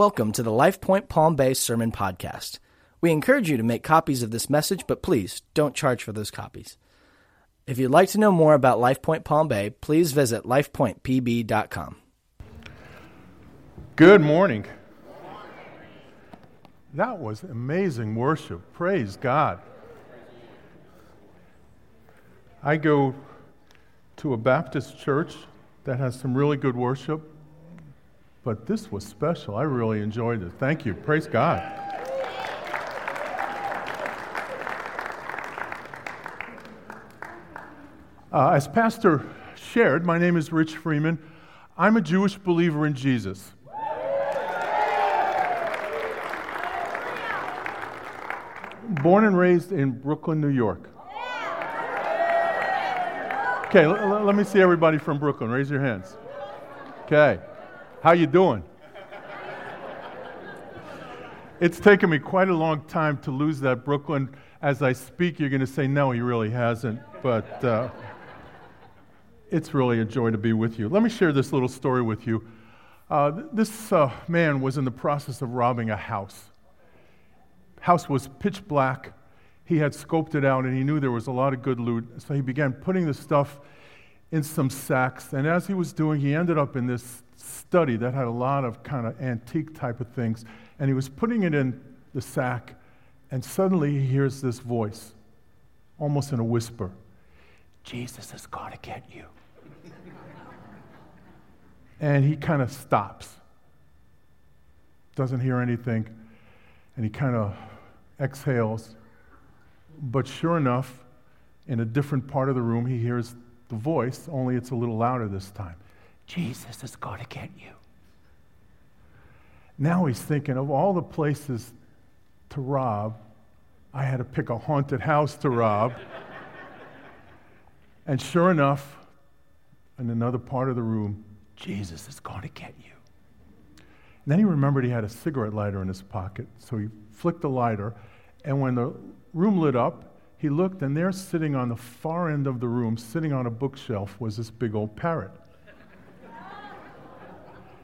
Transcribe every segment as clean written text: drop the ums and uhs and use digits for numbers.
Welcome to the LifePoint Palm Bay Sermon Podcast. We encourage you to make copies of this message, but please don't charge for those copies. If you'd like to know more about LifePoint Palm Bay, please visit lifepointpb.com. Good morning. That was amazing worship. Praise God. I go to a Baptist church that has some really good worship, but this was special. I really enjoyed it. Thank you. Praise God. As Pastor shared, my name is Rich Freeman. I'm a Jewish believer in Jesus. Born and raised in Brooklyn, New York. Okay, let me see everybody from Brooklyn. Raise your hands. Okay. How you doing? It's taken me quite a long time to lose that Brooklyn. As I speak, you're going to say, no, he really hasn't. But it's really a joy to be with you. Let me share this little story with you. This man was in the process of robbing a house. House was pitch black. He had scoped it out, and he knew there was a lot of good loot. So he began putting the stuff in some sacks. And as he was doing, he ended up in this study that had a lot of kind of antique type of things, and he was putting it in the sack, and suddenly he hears this voice, almost in a whisper, "Jesus is going to get you." And he kind of stops, doesn't hear anything, and he kind of exhales, but sure enough, in a different part of the room, he hears the voice, only it's a little louder this time. "Jesus is going to get you." Now he's thinking, of all the places to rob, I had to pick a haunted house to rob. And sure enough, in another part of the room, "Jesus is going to get you." And then he remembered he had a cigarette lighter in his pocket, so he flicked the lighter, and when the room lit up, he looked, and there sitting on the far end of the room, sitting on a bookshelf, was this big old parrot.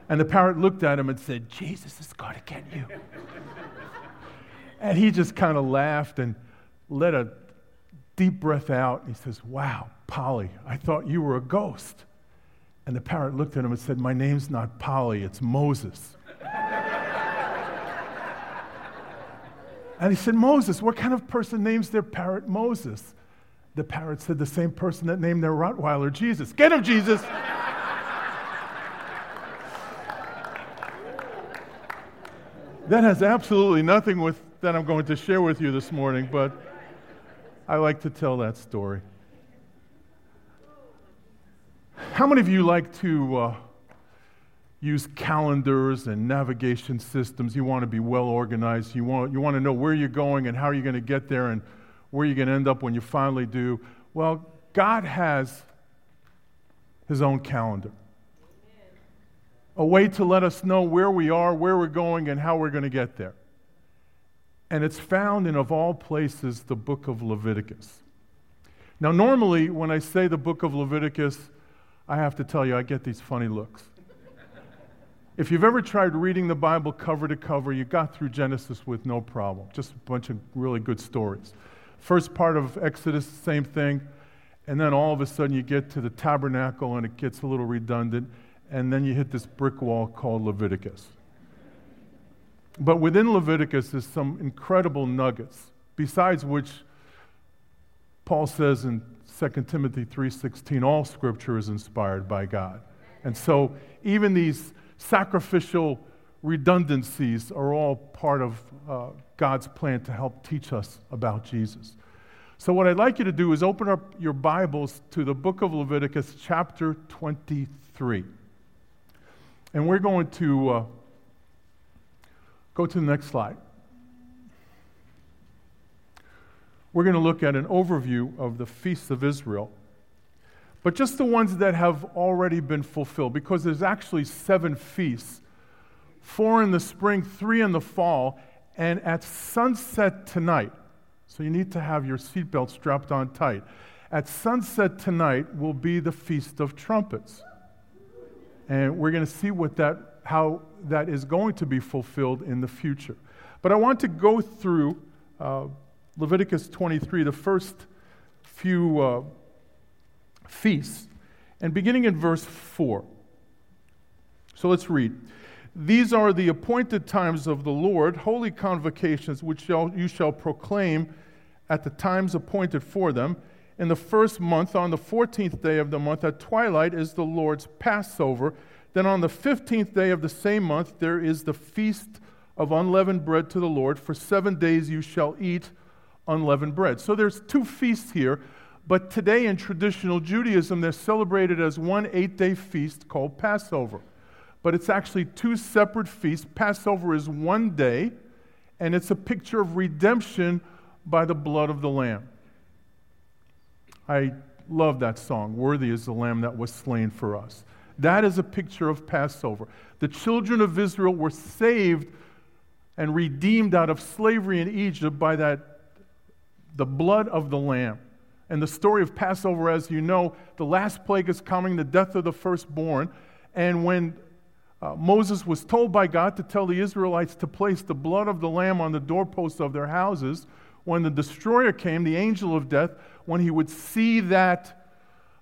And the parrot looked at him and said, "Jesus is going to get you." And he just kind of laughed and let a deep breath out. He says, "Wow, Polly, I thought you were a ghost." And the parrot looked at him and said, "My name's not Polly, it's Moses." And he said, "Moses, what kind of person names their parrot Moses?" The parrot said, "The same person that named their Rottweiler Jesus." "Get him, Jesus!" That has absolutely nothing with that I'm going to share with you this morning, but I like to tell that story. How many of you like to use calendars and navigation systems? You want to be well organized. You want to know where you're going and how you're going to get there and where you're going to end up when you finally do. Well, God has His own calendar. A way to let us know where we are, where we're going, and how we're going to get there. And it's found in, of all places, the book of Leviticus. Now, normally, when I say the book of Leviticus, I have to tell you, I get these funny looks. If you've ever tried reading the Bible cover to cover, you got through Genesis with no problem. Just a bunch of really good stories. First part of Exodus, same thing. And then all of a sudden, you get to the tabernacle, and it gets a little redundant. And then you hit this brick wall called Leviticus. But within Leviticus is some incredible nuggets, besides which Paul says in 2 Timothy 3:16, all Scripture is inspired by God. And so even these sacrificial redundancies are all part of God's plan to help teach us about Jesus. So what I'd like you to do is open up your Bibles to the book of Leviticus, chapter 23. And we're going to go to the next slide. We're going to look at an overview of the Feasts of Israel, but just the ones that have already been fulfilled, because there's actually 7 feasts, 4 in the spring, 3 in the fall, and at sunset tonight, so you need to have your seatbelt strapped on tight. At sunset tonight will be the Feast of Trumpets. And we're going to see what that, how that is going to be fulfilled in the future. But I want to go through Leviticus 23, the first few feasts, and beginning in verse 4. So let's read. These are the appointed times of the Lord, holy convocations, which you shall proclaim at the times appointed for them. In the first month, on the 14th day of the month, at twilight is the Lord's Passover. Then on the 15th day of the same month, there is the feast of unleavened bread to the Lord. For 7 days you shall eat unleavened bread. So there's two feasts here, but today in traditional Judaism, they're celebrated as one 8-day feast called Passover. But it's actually two separate feasts. Passover is one day, and it's a picture of redemption by the blood of the Lamb. I love that song, "Worthy is the Lamb that was slain for us." That is a picture of Passover. The children of Israel were saved and redeemed out of slavery in Egypt by the blood of the Lamb. And the story of Passover, as you know, the last plague is coming, the death of the firstborn. And when Moses was told by God to tell the Israelites to place the blood of the Lamb on the doorposts of their houses, when the destroyer came, the angel of death, when he would see that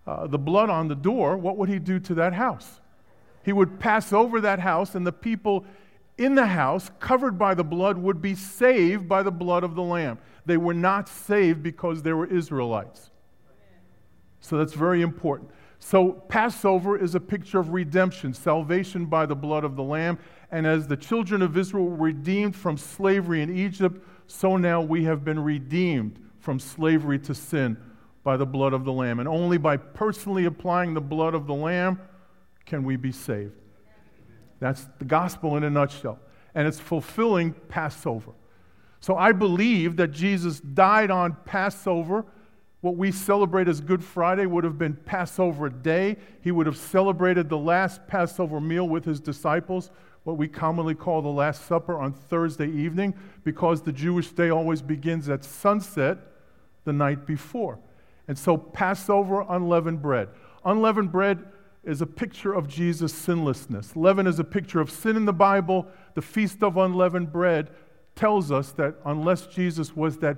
the blood on the door, what would he do to that house? He would pass over that house, and the people in the house, covered by the blood, would be saved by the blood of the Lamb. They were not saved because they were Israelites. So that's very important. So Passover is a picture of redemption, salvation by the blood of the Lamb. And as the children of Israel were redeemed from slavery in Egypt, so now we have been redeemed from slavery to sin by the blood of the Lamb. And only by personally applying the blood of the Lamb can we be saved. That's the gospel in a nutshell. And it's fulfilling Passover. So I believe that Jesus died on Passover. What we celebrate as Good Friday would have been Passover Day. He would have celebrated the last Passover meal with his disciples, what we commonly call the Last Supper, on Thursday evening, because the Jewish day always begins at sunset the night before. And so Passover, unleavened bread. Unleavened bread is a picture of Jesus' sinlessness. Leaven is a picture of sin in the Bible. The Feast of Unleavened Bread tells us that unless Jesus was that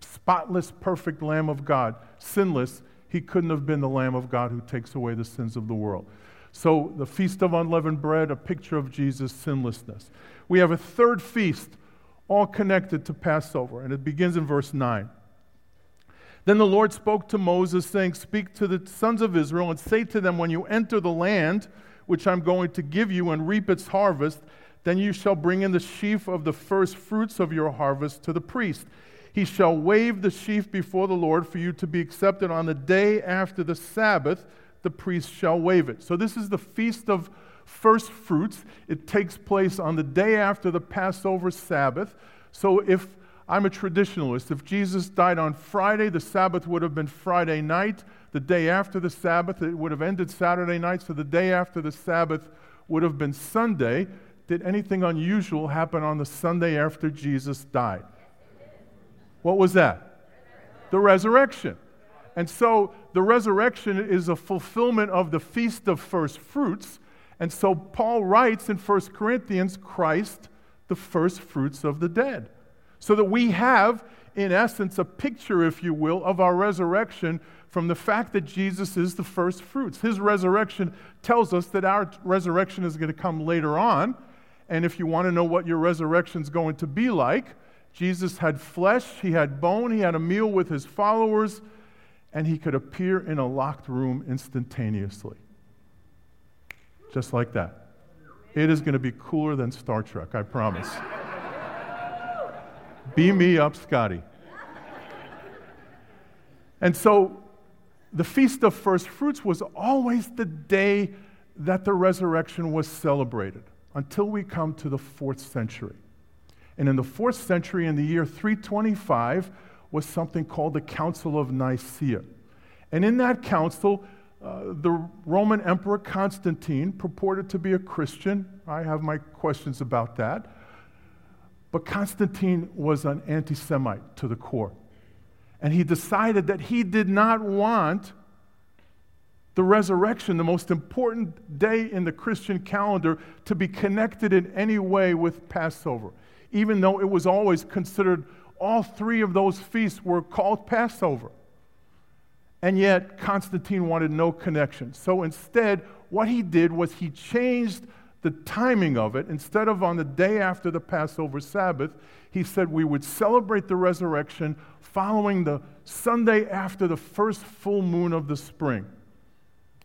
spotless, perfect Lamb of God, sinless, he couldn't have been the Lamb of God who takes away the sins of the world. So the Feast of Unleavened Bread, a picture of Jesus' sinlessness. We have a third feast, all connected to Passover, and it begins in verse 9. Then the Lord spoke to Moses, saying, "Speak to the sons of Israel and say to them, when you enter the land which I'm going to give you and reap its harvest, then you shall bring in the sheaf of the first fruits of your harvest to the priest. He shall wave the sheaf before the Lord for you to be accepted on the day after the Sabbath. The priest shall wave it." So this is the Feast of First Fruits. It takes place on the day after the Passover Sabbath. So if I'm a traditionalist. If Jesus died on Friday, the Sabbath would have been Friday night. The day after the Sabbath, it would have ended Saturday night, so the day after the Sabbath would have been Sunday. Did anything unusual happen on the Sunday after Jesus died? What was that? The resurrection. And so the resurrection is a fulfillment of the Feast of First Fruits. And so Paul writes in 1 Corinthians, "Christ, the first fruits of the dead." So that we have, in essence, a picture, if you will, of our resurrection from the fact that Jesus is the first fruits. His resurrection tells us that our resurrection is going to come later on. And if you want to know what your resurrection is going to be like, Jesus had flesh, he had bone, he had a meal with his followers, and he could appear in a locked room instantaneously. Just like that. It is going to be cooler than Star Trek, I promise. Beam me up, Scotty. And so the Feast of First Fruits was always the day that the resurrection was celebrated until we come to the 4th century. And in the 4th century, in the year 325, was something called the Council of Nicaea. And in that council, the Roman Emperor Constantine purported to be a Christian. I have my questions about that. But Constantine was an anti-Semite to the core. And he decided that he did not want the resurrection, the most important day in the Christian calendar, to be connected in any way with Passover, even though it was always considered all three of those feasts were called Passover. And yet, Constantine wanted no connection. So instead, what he did was he changed the timing of it. Instead of on the day after the Passover Sabbath, he said we would celebrate the resurrection following the Sunday after the first full moon of the spring.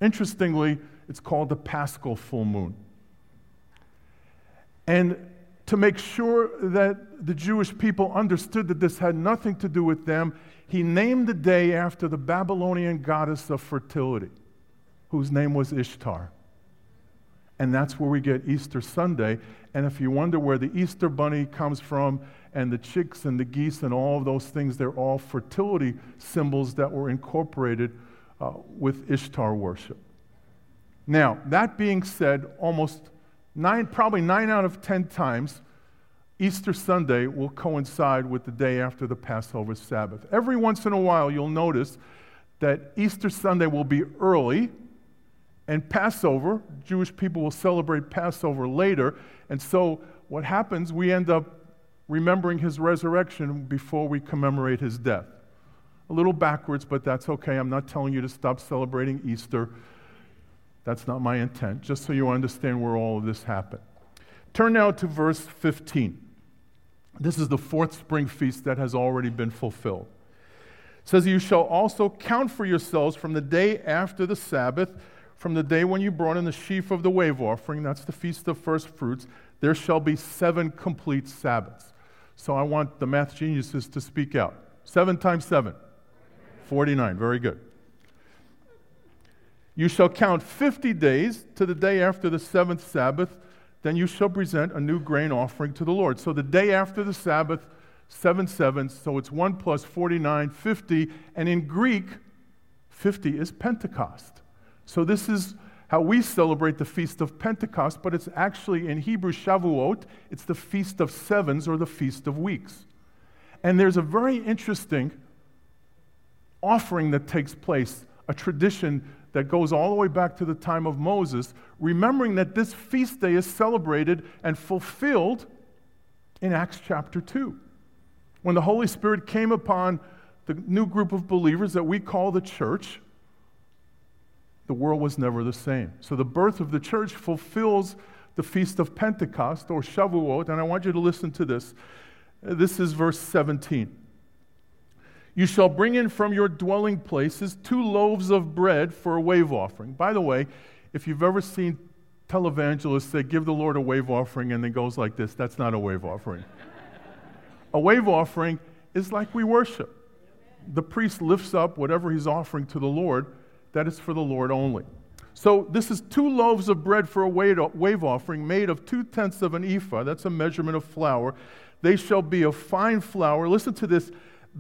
Interestingly, it's called the Paschal full moon. And to make sure that the Jewish people understood that this had nothing to do with them, he named the day after the Babylonian goddess of fertility, whose name was Ishtar. And that's where we get Easter Sunday. And if you wonder where the Easter bunny comes from, and the chicks and the geese and all of those things, they're all fertility symbols that were incorporated with Ishtar worship. Now, that being said, probably 9 out of 10 times, Easter Sunday will coincide with the day after the Passover Sabbath. Every once in a while, you'll notice that Easter Sunday will be early, and Passover, Jewish people will celebrate Passover later, and so what happens, we end up remembering his resurrection before we commemorate his death. A little backwards, but that's okay. I'm not telling you to stop celebrating Easter. That's not my intent, just so you understand where all of this happened. Turn now to verse 15. This is the fourth spring feast that has already been fulfilled. It says, "You shall also count for yourselves from the day after the Sabbath, from the day when you brought in the sheaf of the wave offering," that's the Feast of First Fruits, "there shall be 7 complete Sabbaths." So I want the math geniuses to speak out. 7 times 7? 49, very good. "You shall count 50 days to the day after the 7th Sabbath, then you shall present a new grain offering to the Lord." So the day after the Sabbath, 7/7, so it's 1 plus 49, 50, and in Greek, 50 is Pentecost. So this is how we celebrate the Feast of Pentecost, but it's actually in Hebrew Shavuot, it's the Feast of Sevens or the Feast of Weeks. And there's a very interesting offering that takes place, a tradition that goes all the way back to the time of Moses, remembering that this feast day is celebrated and fulfilled in Acts chapter 2, when the Holy Spirit came upon the new group of believers that we call the church. The world was never the same. So the birth of the church fulfills the Feast of Pentecost, or Shavuot, and I want you to listen to this. This is verse 17. "You shall bring in from your dwelling places 2 loaves of bread for a wave offering." By the way, if you've ever seen televangelists say, "Give the Lord a wave offering," and it goes like this, that's not a wave offering. A wave offering is like we worship. The priest lifts up whatever he's offering to the Lord. That is for the Lord only. So this is 2 loaves of bread for a wave offering made of 0.2 of an ephah. That's a measurement of flour. "They shall be of fine flour," listen to this,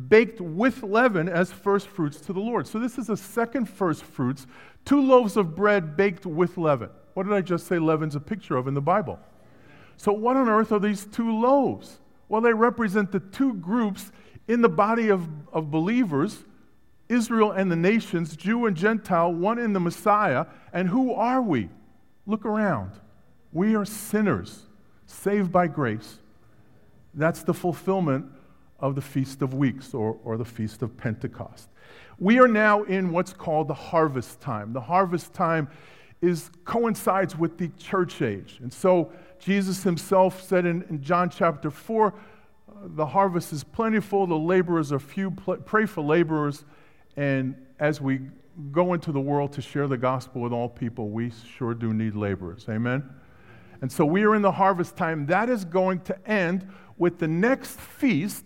"baked with leaven as first fruits to the Lord." So this is a second first fruits, 2 loaves of bread baked with leaven. What did I just say leaven's a picture of in the Bible? So what on earth are these 2 loaves? Well, they represent the 2 groups in the body of believers, Israel and the nations, Jew and Gentile, one in the Messiah. And who are we? Look around. We are sinners, saved by grace. That's the fulfillment of the Feast of Weeks, or the Feast of Pentecost. We are now in what's called the harvest time. The harvest time coincides with the church age. And so Jesus himself said in John chapter 4, "The harvest is plentiful, the laborers are few, pray for laborers." And as we go into the world to share the gospel with all people, we sure do need laborers. Amen? And so we are in the harvest time. That is going to end with the next feast,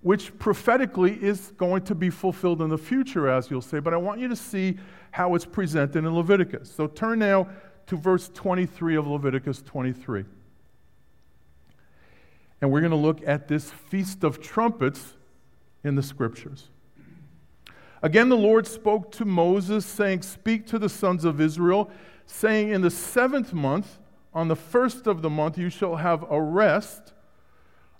which prophetically is going to be fulfilled in the future, as you'll say. But I want you to see how it's presented in Leviticus. So turn now to verse 23 of Leviticus 23. And we're going to look at this Feast of Trumpets in the Scriptures. "Again, the Lord spoke to Moses, saying, 'Speak to the sons of Israel, saying, in the 7th month, on the 1st of the month, you shall have a rest,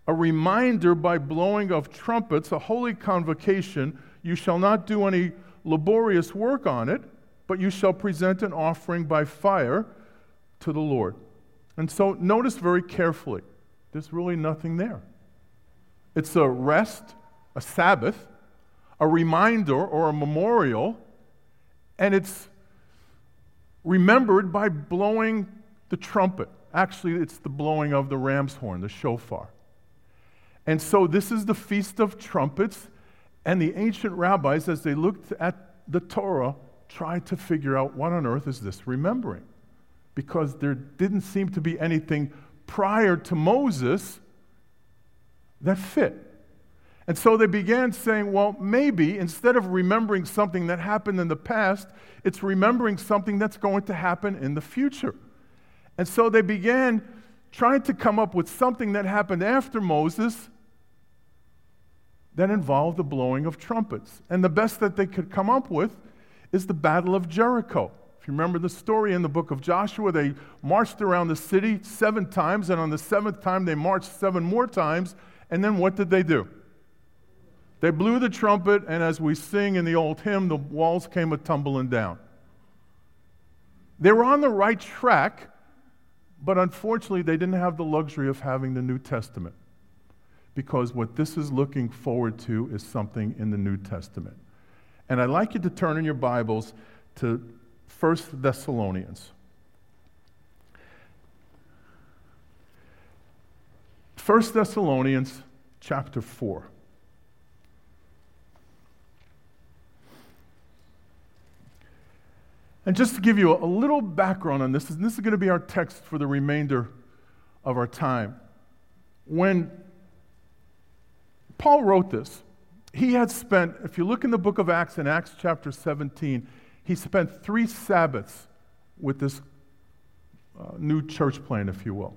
a reminder by blowing of trumpets, a holy convocation. You shall not do any laborious work on it, but you shall present an offering by fire to the Lord. And so notice very carefully, there's really nothing there. It's a rest, a Sabbath, a reminder or a memorial, and it's remembered by blowing the trumpet. Actually, it's the blowing of the ram's horn, the shofar. And so this is the Feast of Trumpets, and the ancient rabbis, as they looked at the Torah, tried to figure out what on earth is this remembering, because there didn't seem to be anything prior to Moses that fit. And so they began saying, well, maybe instead of remembering something that happened in the past, it's remembering something that's going to happen in the future. And so they began trying to come up with something that happened after Moses that involved the blowing of trumpets. And the best that they could come up with is the Battle of Jericho. If you remember the story in the book of Joshua, they marched around the city 7 times, and on the 7th time they marched 7 more times, and then what did they do? They blew the trumpet, and as we sing in the old hymn, the walls came a-tumbling down. They were on the right track, but unfortunately they didn't have the luxury of having the New Testament, because what this is looking forward to is something in the New Testament. And I'd like you to turn in your Bibles to 1 Thessalonians. 1 Thessalonians chapter 4. And just to give you a little background on this, and this is going to be our text for the remainder of our time. When Paul wrote this, he had spent, if you look in the book of Acts, in Acts chapter 17, he spent 3 Sabbaths with this new church plant, if you will,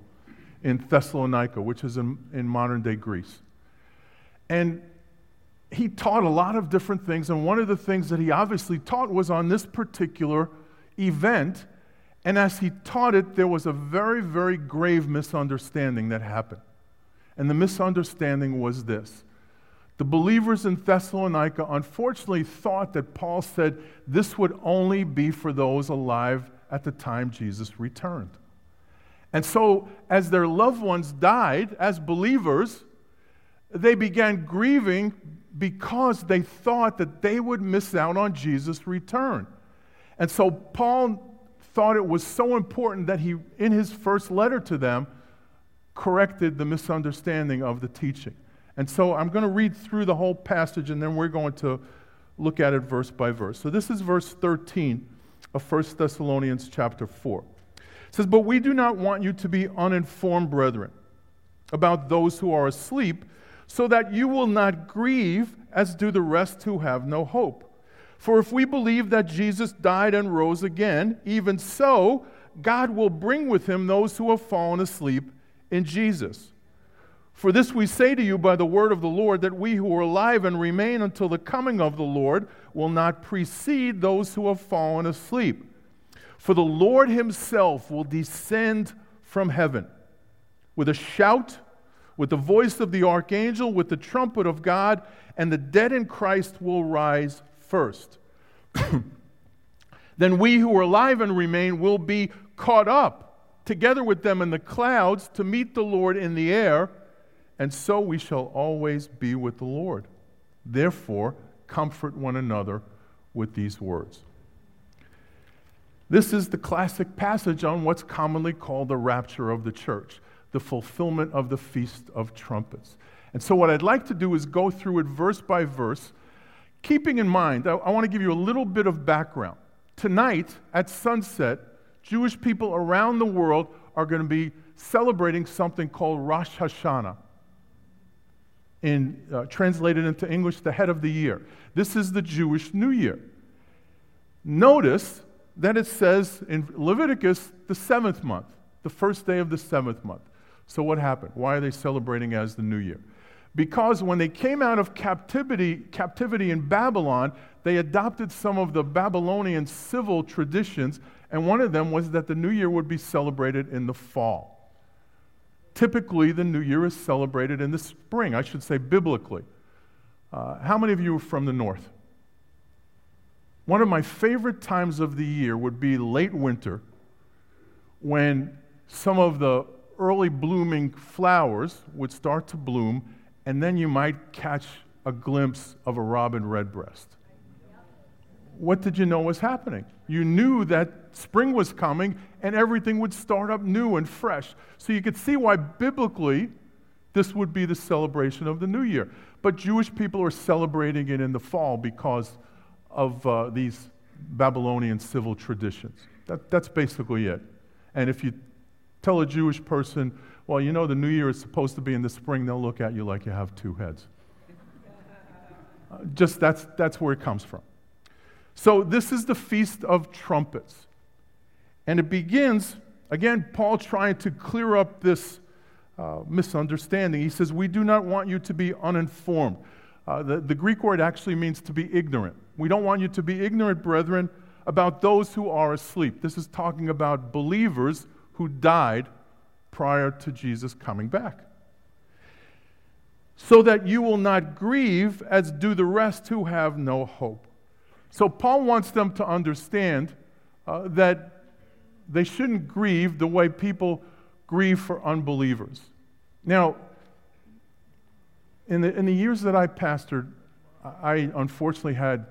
in Thessalonica, which is in modern-day Greece. And he taught a lot of different things, and one of the things that he obviously taught was on this particular event, and as he taught it, there was a very, very grave misunderstanding that happened. And the misunderstanding was this. The believers in Thessalonica unfortunately thought that Paul said this would only be for those alive at the time Jesus returned. And so, as their loved ones died, as believers, they began grieving because they thought that they would miss out on Jesus' return. And so Paul thought it was so important that he, in his first letter to them, corrected the misunderstanding of the teaching. And so I'm going to read through the whole passage, and then we're going to look at it verse by verse. So this is verse 13 of 1 Thessalonians chapter 4. It says, "But we do not want you to be uninformed, brethren, about those who are asleep, so that you will not grieve as do the rest who have no hope. For if we believe that Jesus died and rose again, even so, God will bring with him those who have fallen asleep in Jesus. For this we say to you by the word of the Lord, that we who are alive and remain until the coming of the Lord will not precede those who have fallen asleep. For the Lord himself will descend from heaven with a shout, with the voice of the archangel, with the trumpet of God, and the dead in Christ will rise first. Then we who are alive and remain will be caught up together with them in the clouds to meet the Lord in the air, and so we shall always be with the Lord. Therefore, comfort one another with these words." This is the classic passage on what's commonly called the rapture of the church, the fulfillment of the Feast of Trumpets. And so what I'd like to do is go through it verse by verse, keeping in mind, I want to give you a little bit of background. Tonight, at sunset, Jewish people around the world are going to be celebrating something called Rosh Hashanah, translated into English, the head of the year. This is the Jewish New Year. Notice that it says in Leviticus, the 7th month, the first day of the 7th month. So what happened? Why are they celebrating as the New Year? Because when they came out of captivity in Babylon, they adopted some of the Babylonian civil traditions, and one of them was that the New Year would be celebrated in the fall. Typically, the New Year is celebrated in the spring, I should say biblically. How many of you are from the north? One of my favorite times of the year would be late winter, when some of the early blooming flowers would start to bloom, and then you might catch a glimpse of a robin redbreast. What did you know was happening? You knew that spring was coming, and everything would start up new and fresh. So you could see why biblically this would be the celebration of the new year. But Jewish people are celebrating it in the fall because of these Babylonian civil traditions. That's basically it. And if you tell a Jewish person, well, you know the new year is supposed to be in the spring, they'll look at you like you have two heads. That's where it comes from. So this is the Feast of Trumpets. And it begins, again, Paul trying to clear up this misunderstanding. He says, we do not want you to be uninformed. The Greek word actually means to be ignorant. We don't want you to be ignorant, brethren, about those who are asleep. This is talking about believers who died prior to Jesus coming back. So that you will not grieve as do the rest who have no hope. So Paul wants them to understand that they shouldn't grieve the way people grieve for unbelievers. Now, in the years that I pastored, I unfortunately had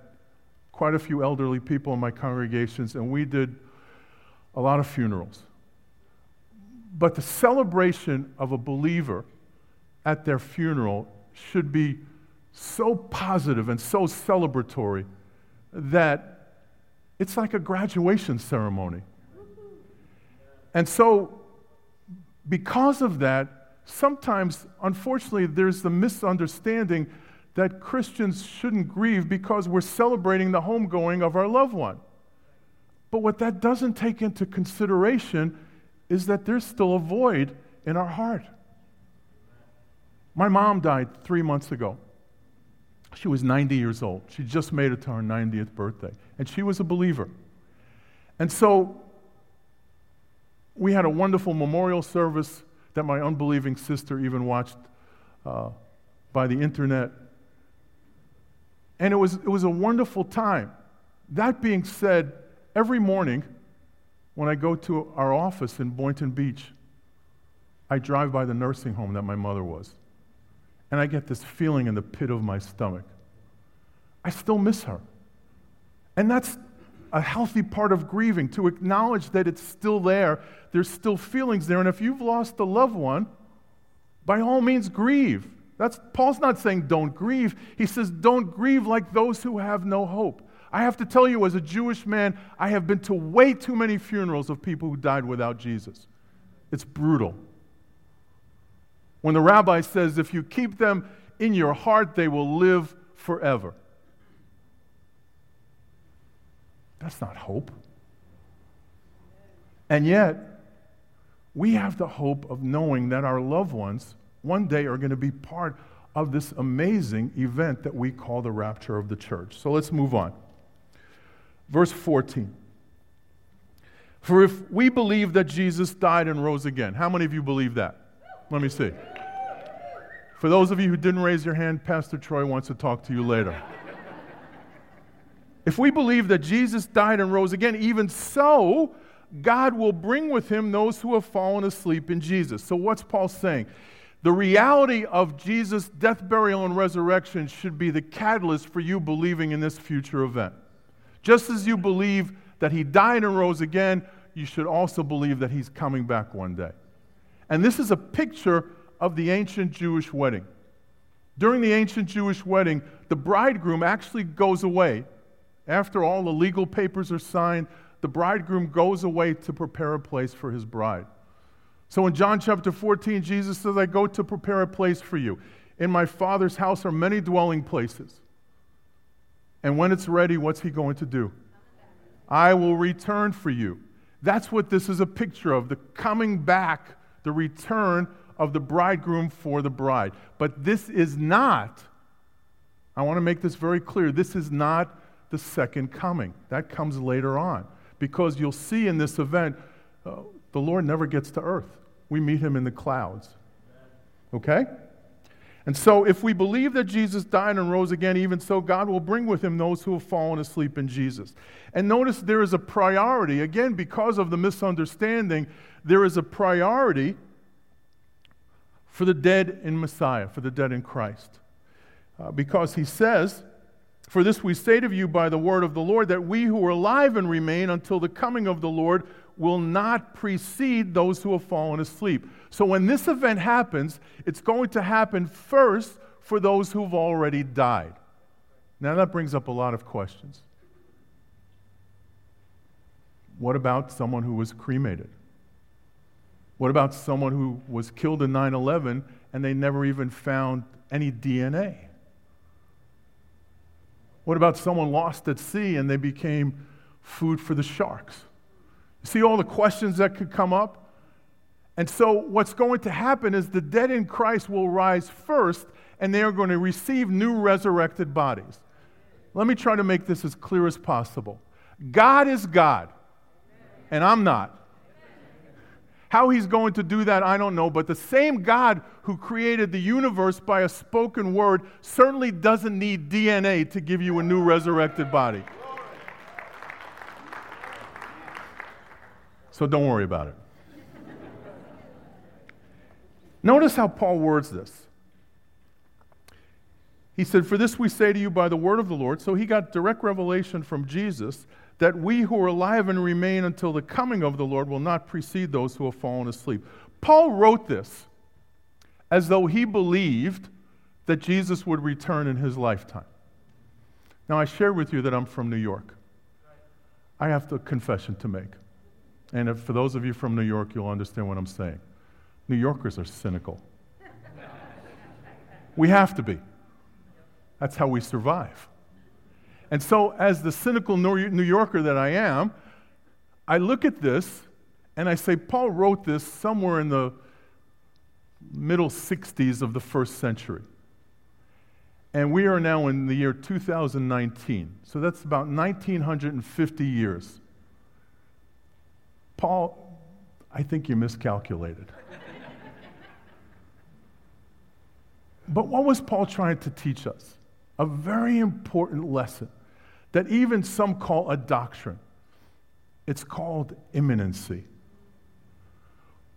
quite a few elderly people in my congregations, and we did a lot of funerals. But the celebration of a believer at their funeral should be so positive and so celebratory that it's like a graduation ceremony. And so, because of that, sometimes, unfortunately, there's the misunderstanding that Christians shouldn't grieve because we're celebrating the homegoing of our loved one. But what that doesn't take into consideration is that there's still a void in our heart. My mom died 3 months ago. She was 90 years old. She just made it to her 90th birthday. And she was a believer. And so we had a wonderful memorial service that my unbelieving sister even watched by the internet. And it was a wonderful time. That being said, every morning when I go to our office in Boynton Beach, I drive by the nursing home that my mother was. And I get this feeling in the pit of my stomach. I still miss her. And that's a healthy part of grieving, to acknowledge that it's still there. There's still feelings there. And if you've lost a loved one, by all means grieve. Paul's not saying don't grieve. He says don't grieve like those who have no hope. I have to tell you, as a Jewish man, I have been to way too many funerals of people who died without Jesus. It's brutal. When the rabbi says, if you keep them in your heart, they will live forever. That's not hope. And yet, we have the hope of knowing that our loved ones one day are going to be part of this amazing event that we call the rapture of the church. So let's move on. Verse 14. For if we believe that Jesus died and rose again, how many of you believe that? Let me see. For those of you who didn't raise your hand, Pastor Troy wants to talk to you later. If we believe that Jesus died and rose again, even so, God will bring with him those who have fallen asleep in Jesus. So what's Paul saying? The reality of Jesus' death, burial, and resurrection should be the catalyst for you believing in this future event. Just as you believe that he died and rose again, you should also believe that he's coming back one day. And this is a picture of the ancient Jewish wedding. During the ancient Jewish wedding, the bridegroom actually goes away. After all the legal papers are signed, the bridegroom goes away to prepare a place for his bride. So in John chapter 14, Jesus says, I go to prepare a place for you. In my Father's house are many dwelling places. And when it's ready, what's he going to do? I will return for you. That's what this is a picture of, the coming back, the return of the bridegroom for the bride. But this is not, I want to make this very clear, this is not the second coming. That comes later on. Because you'll see in this event, the Lord never gets to earth. We meet him in the clouds. Okay? And so if we believe that Jesus died and rose again, even so, God will bring with him those who have fallen asleep in Jesus. And notice there is a priority. Again, because of the misunderstanding, there is a priority for the dead in Messiah, for the dead in Christ. Because he says, "For this we say to you by the word of the Lord, that we who are alive and remain until the coming of the Lord will not precede those who have fallen asleep." So when this event happens, it's going to happen first for those who've already died. Now that brings up a lot of questions. What about someone who was cremated? What about someone who was killed in 9/11 and they never even found any DNA? What about someone lost at sea and they became food for the sharks? See all the questions that could come up? And so what's going to happen is the dead in Christ will rise first, and they are going to receive new resurrected bodies. Let me try to make this as clear as possible. God is God, and I'm not. How he's going to do that, I don't know, but the same God who created the universe by a spoken word certainly doesn't need DNA to give you a new resurrected body. So don't worry about it. Notice how Paul words this. He said, "For this we say to you by the word of the Lord." So he got direct revelation from Jesus that we who are alive and remain until the coming of the Lord will not precede those who have fallen asleep. Paul wrote this as though he believed that Jesus would return in his lifetime. Now I shared with you that I'm from New York. I have a confession to make. And for those of you from New York, you'll understand what I'm saying. New Yorkers are cynical. We have to be. That's how we survive. And so as the cynical New Yorker that I am, I look at this and I say, Paul wrote this somewhere in the middle 60s of the first century. And we are now in the year 2019. So that's about 1950 years. Paul, I think you miscalculated. But what was Paul trying to teach us? A very important lesson that even some call a doctrine. It's called imminency.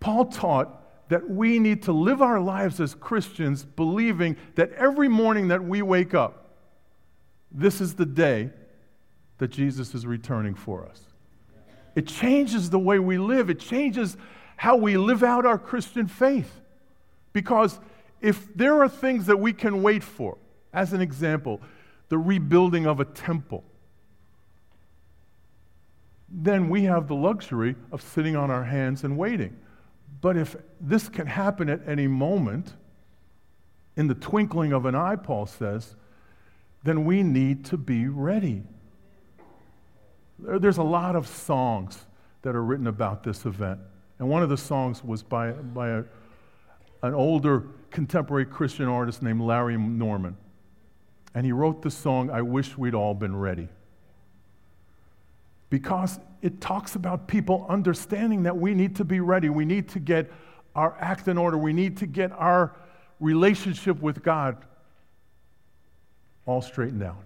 Paul taught that we need to live our lives as Christians believing that every morning that we wake up, this is the day that Jesus is returning for us. It changes the way we live. It changes how we live out our Christian faith. Because if there are things that we can wait for, as an example, the rebuilding of a temple, then we have the luxury of sitting on our hands and waiting. But if this can happen at any moment, in the twinkling of an eye, Paul says, then we need to be ready. There's a lot of songs that are written about this event. And one of the songs was by an older contemporary Christian artist named Larry Norman. And he wrote the song, "I Wish We'd All Been Ready." Because it talks about people understanding that we need to be ready. We need to get our act in order. We need to get our relationship with God all straightened out.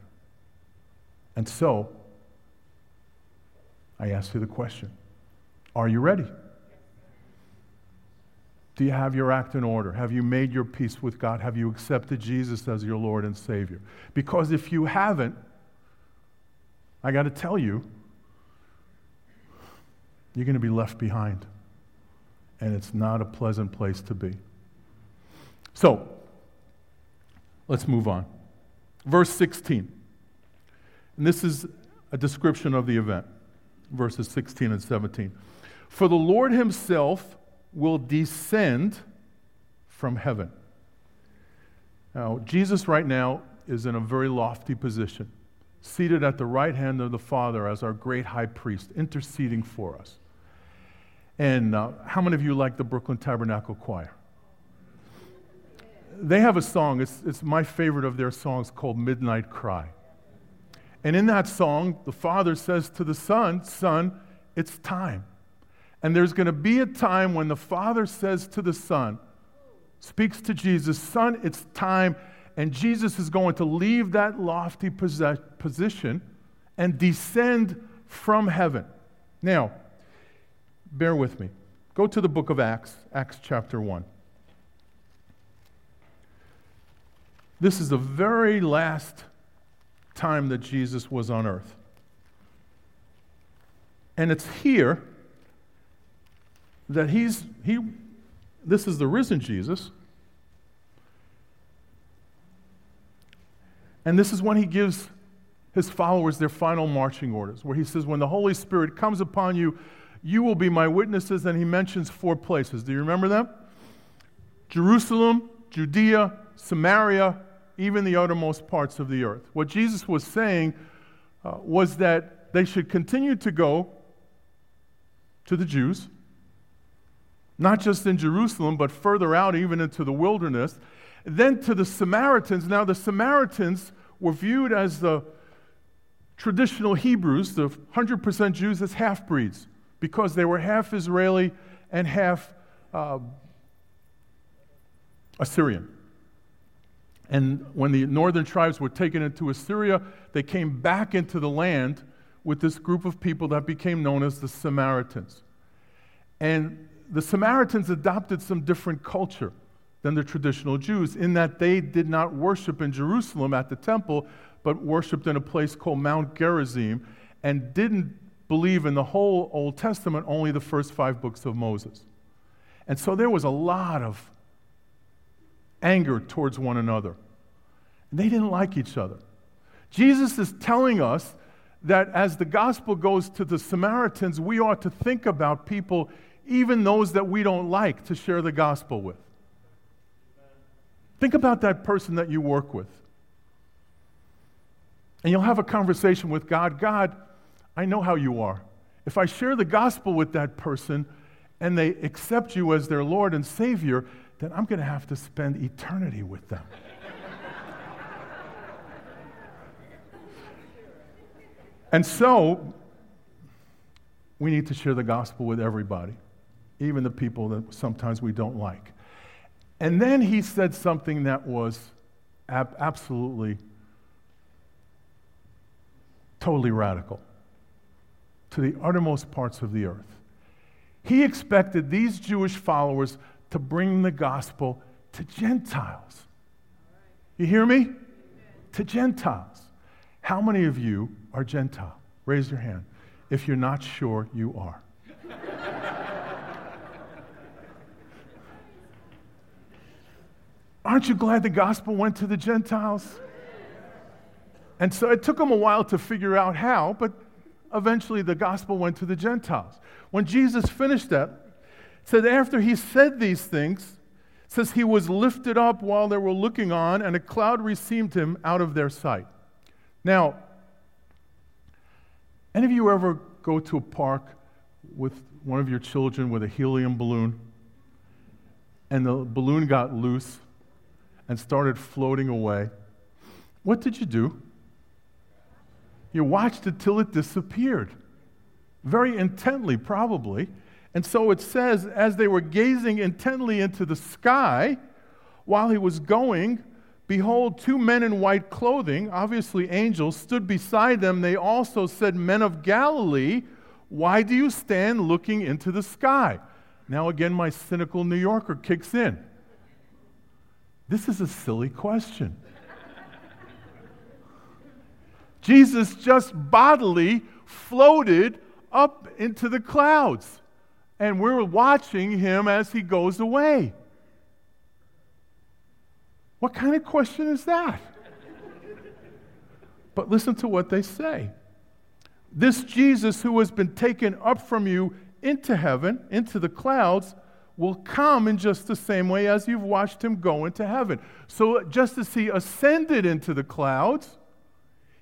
And so I ask you the question, are you ready? Do you have your act in order? Have you made your peace with God? Have you accepted Jesus as your Lord and Savior? Because if you haven't, I got to tell you, you're going to be left behind. And it's not a pleasant place to be. So, let's move on. Verse 16. And this is a description of the event. Verses 16 and 17. "For the Lord himself will descend from heaven." Now, Jesus right now is in a very lofty position, seated at the right hand of the Father as our great high priest, interceding for us. And how many of you like the Brooklyn Tabernacle Choir? They have a song, it's my favorite of their songs, called "Midnight Cry." And in that song, the Father says to the Son, "Son, it's time." And there's going to be a time when the Father says to the Son, speaks to Jesus, "Son, it's time." And Jesus is going to leave that lofty position and descend from heaven. Now, bear with me. Go to the book of Acts, Acts chapter 1. This is the very last time that Jesus was on earth. And it's here that this is the risen Jesus. And this is when he gives his followers their final marching orders, where he says, "When the Holy Spirit comes upon you, you will be my witnesses." And he mentions four places. Do you remember them? Jerusalem, Judea, Samaria, even the uttermost parts of the earth. What Jesus was saying was that they should continue to go to the Jews, not just in Jerusalem, but further out, even into the wilderness, then to the Samaritans. Now, the Samaritans were viewed as the traditional Hebrews, the 100% Jews, as half-breeds, because they were half Israeli and half Assyrian. And when the northern tribes were taken into Assyria, they came back into the land with this group of people that became known as the Samaritans. And the Samaritans adopted some different culture than the traditional Jews, in that they did not worship in Jerusalem at the temple, but worshiped in a place called Mount Gerizim, and didn't believe in the whole Old Testament, only the first 5 books of Moses. And so there was a lot of anger towards one another. And they didn't like each other. Jesus is telling us that as the gospel goes to the Samaritans, we ought to think about people, even those that we don't like, to share the gospel with. Think about that person that you work with. And you'll have a conversation with God. God, I know how you are. If I share the gospel with that person and they accept you as their Lord and Savior, then I'm going to have to spend eternity with them. And so, we need to share the gospel with everybody, even the people that sometimes we don't like. And then he said something that was absolutely, totally radical, to the uttermost parts of the earth. He expected these Jewish followers to bring the gospel to Gentiles. You hear me? Amen. To Gentiles. How many of you are Gentile? Raise your hand if you're not sure you are. Aren't you glad the gospel went to the Gentiles? And so it took them a while to figure out how, but eventually the gospel went to the Gentiles. When Jesus finished that, said after he said these things, says he was lifted up while they were looking on, and a cloud received him out of their sight. Now, any of you ever go to a park with one of your children with a helium balloon, and the balloon got loose and started floating away? What did you do? You watched it till it disappeared, very intently, probably. And so it says, as they were gazing intently into the sky, while he was going, behold, 2 men in white clothing, obviously angels, stood beside them. They also said, "Men of Galilee, why do you stand looking into the sky?" Now again, my cynical New Yorker kicks in. This is a silly question. Jesus just bodily floated up into the clouds, and we're watching him as he goes away. What kind of question is that? But listen to what they say. "This Jesus who has been taken up from you into heaven, into the clouds, will come in just the same way as you've watched him go into heaven." So just as he ascended into the clouds,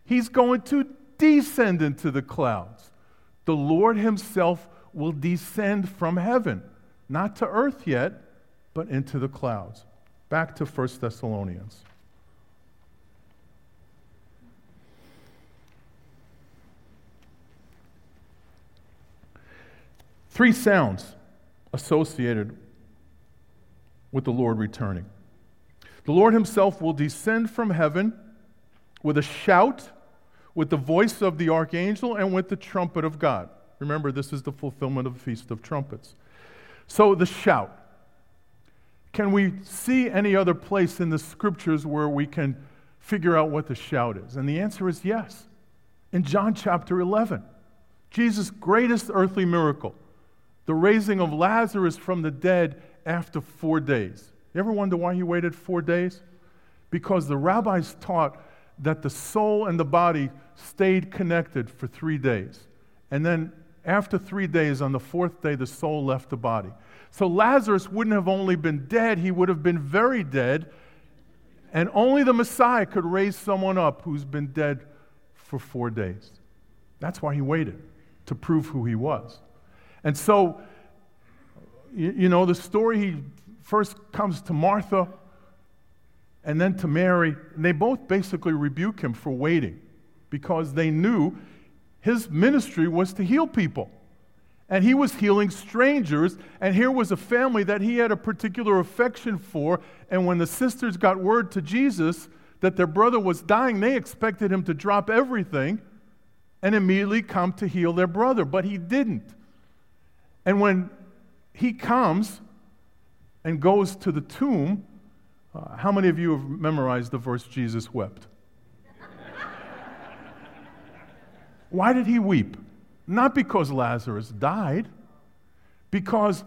he's going to descend into the clouds. The Lord himself will descend from heaven, not to earth yet, but into the clouds. Back to 1 Thessalonians. Three sounds associated with the Lord returning. The Lord himself will descend from heaven with a shout, with the voice of the archangel, and with the trumpet of God. Remember, this is the fulfillment of the Feast of Trumpets. So the shout. Can we see any other place in the Scriptures where we can figure out what the shout is? And the answer is yes. In John chapter 11, Jesus' greatest earthly miracle, the raising of Lazarus from the dead after 4 days. You ever wonder why he waited 4 days? Because the rabbis taught that the soul and the body stayed connected for 3 days. And then after 3 days, on the fourth day, the soul left the body. So Lazarus wouldn't have only been dead, he would have been very dead, and only the Messiah could raise someone up who's been dead for 4 days. That's why he waited, to prove who he was. And so, you know, the story, he first comes to Martha and then to Mary, and they both basically rebuke him for waiting because they knew his ministry was to heal people. And he was healing strangers, and here was a family that he had a particular affection for, and when the sisters got word to Jesus that their brother was dying, they expected him to drop everything and immediately come to heal their brother, but he didn't. And when he comes and goes to the tomb, how many of you have memorized the verse, Jesus wept? Why did he weep? Not because Lazarus died, because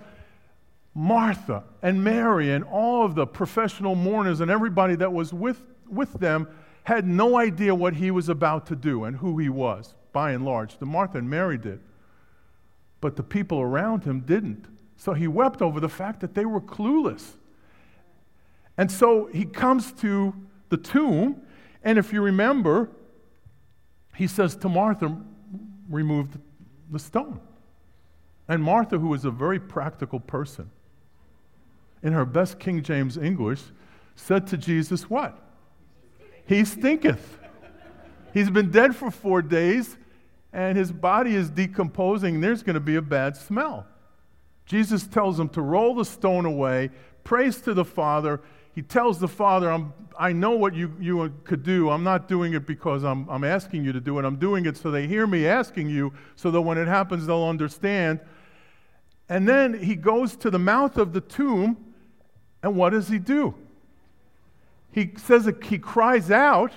Martha and Mary and all of the professional mourners and everybody that was with them had no idea what he was about to do and who he was, by and large. The Martha and Mary did. But the people around him didn't. So he wept over the fact that they were clueless. And so he comes to the tomb, and if you remember, he says to Martha, remove the stone. And Martha, who was a very practical person, in her best King James English, said to Jesus, what? He stinketh. He's been dead for 4 days, and his body is decomposing. There's going to be a bad smell. Jesus tells him to roll the stone away, prays to the Father. He tells the Father, I know what you could do. I'm not doing it because I'm asking you to do it. I'm doing it so they hear me asking you, so that when it happens, they'll understand. And then he goes to the mouth of the tomb, and what does he do? He says he cries out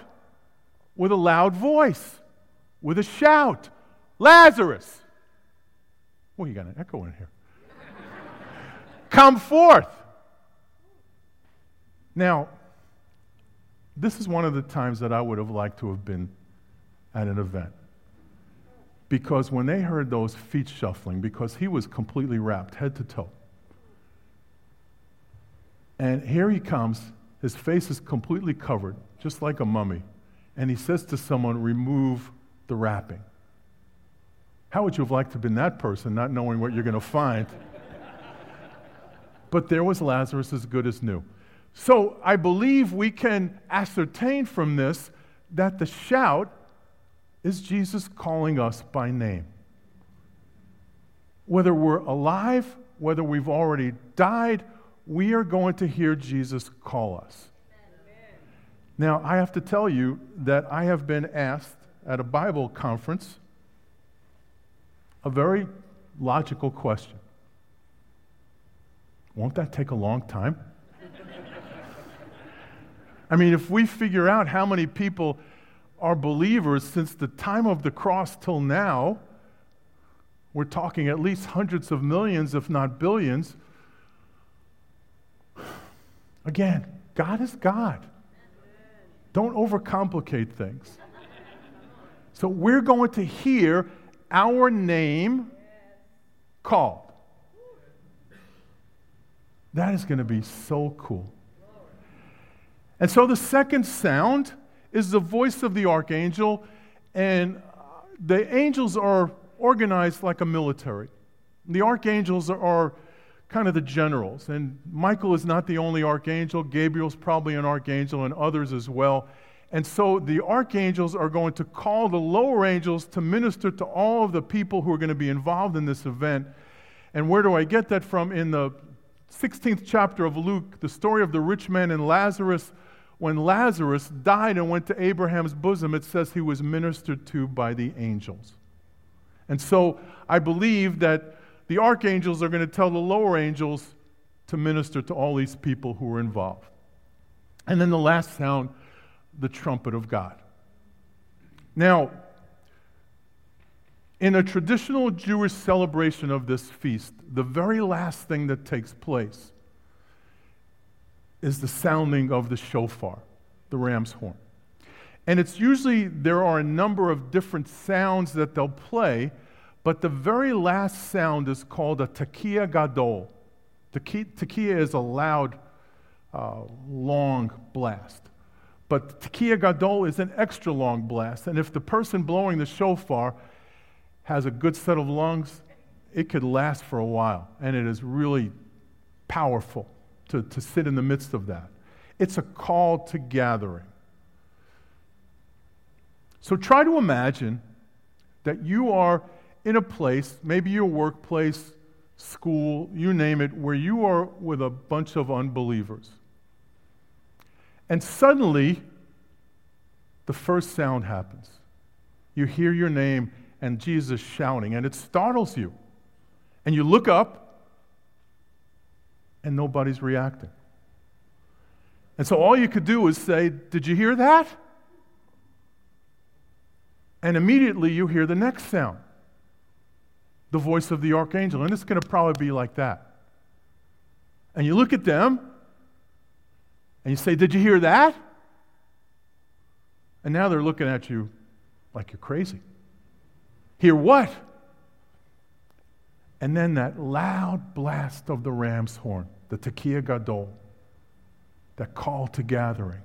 with a loud voice, with a shout, Lazarus! Well, you got an echo in here. Come forth! Now, this is one of the times that I would have liked to have been at an event. Because when they heard those feet shuffling, because he was completely wrapped head to toe. And here he comes, his face is completely covered, just like a mummy. And he says to someone, remove the wrapping. How would you have liked to have been that person, not knowing what you're going to find? But there was Lazarus as good as new. So I believe we can ascertain from this that the shout is Jesus calling us by name. Whether we're alive, whether we've already died, we are going to hear Jesus call us. Amen. Now, I have to tell you that I have been asked at a Bible conference a very logical question. Won't that take a long time? I mean, if we figure out how many people are believers since the time of the cross till now, we're talking at least hundreds of millions, if not billions. Again, God is God. Don't overcomplicate things. So we're going to hear our name called. That is going to be so cool. And so the second sound is the voice of the archangel, and the angels are organized like a military. The archangels are kind of the generals, and Michael is not the only archangel. Gabriel's probably an archangel, and others as well. And so the archangels are going to call the lower angels to minister to all of the people who are going to be involved in this event. And where do I get that from? In the 16th chapter of Luke, the story of the rich man and Lazarus. When Lazarus died and went to Abraham's bosom, it says he was ministered to by the angels. And so I believe that the archangels are going to tell the lower angels to minister to all these people who were involved. And then the last sound, the trumpet of God. Now, in a traditional Jewish celebration of this feast, the very last thing that takes place is the sounding of the shofar, the ram's horn. And it's usually, there are a number of different sounds that they'll play, but the very last sound is called a takiya gadol. Takiya is a loud, long blast. But takiya gadol is an extra long blast, and if the person blowing the shofar has a good set of lungs, it could last for a while, and it is really powerful to sit in the midst of that. It's a call to gathering. So try to imagine that you are in a place, maybe your workplace, school, you name it, where you are with a bunch of unbelievers. And suddenly, the first sound happens. You hear your name and Jesus shouting, and it startles you. And you look up, and nobody's reacting. And so all you could do is say, "Did you hear that?" And immediately you hear the next sound, the voice of the archangel. And it's going to probably be like that. And you look at them, and you say, "Did you hear that?" And now they're looking at you like you're crazy. "Hear what?" And then that loud blast of the ram's horn, the takiya gadol, that call to gathering.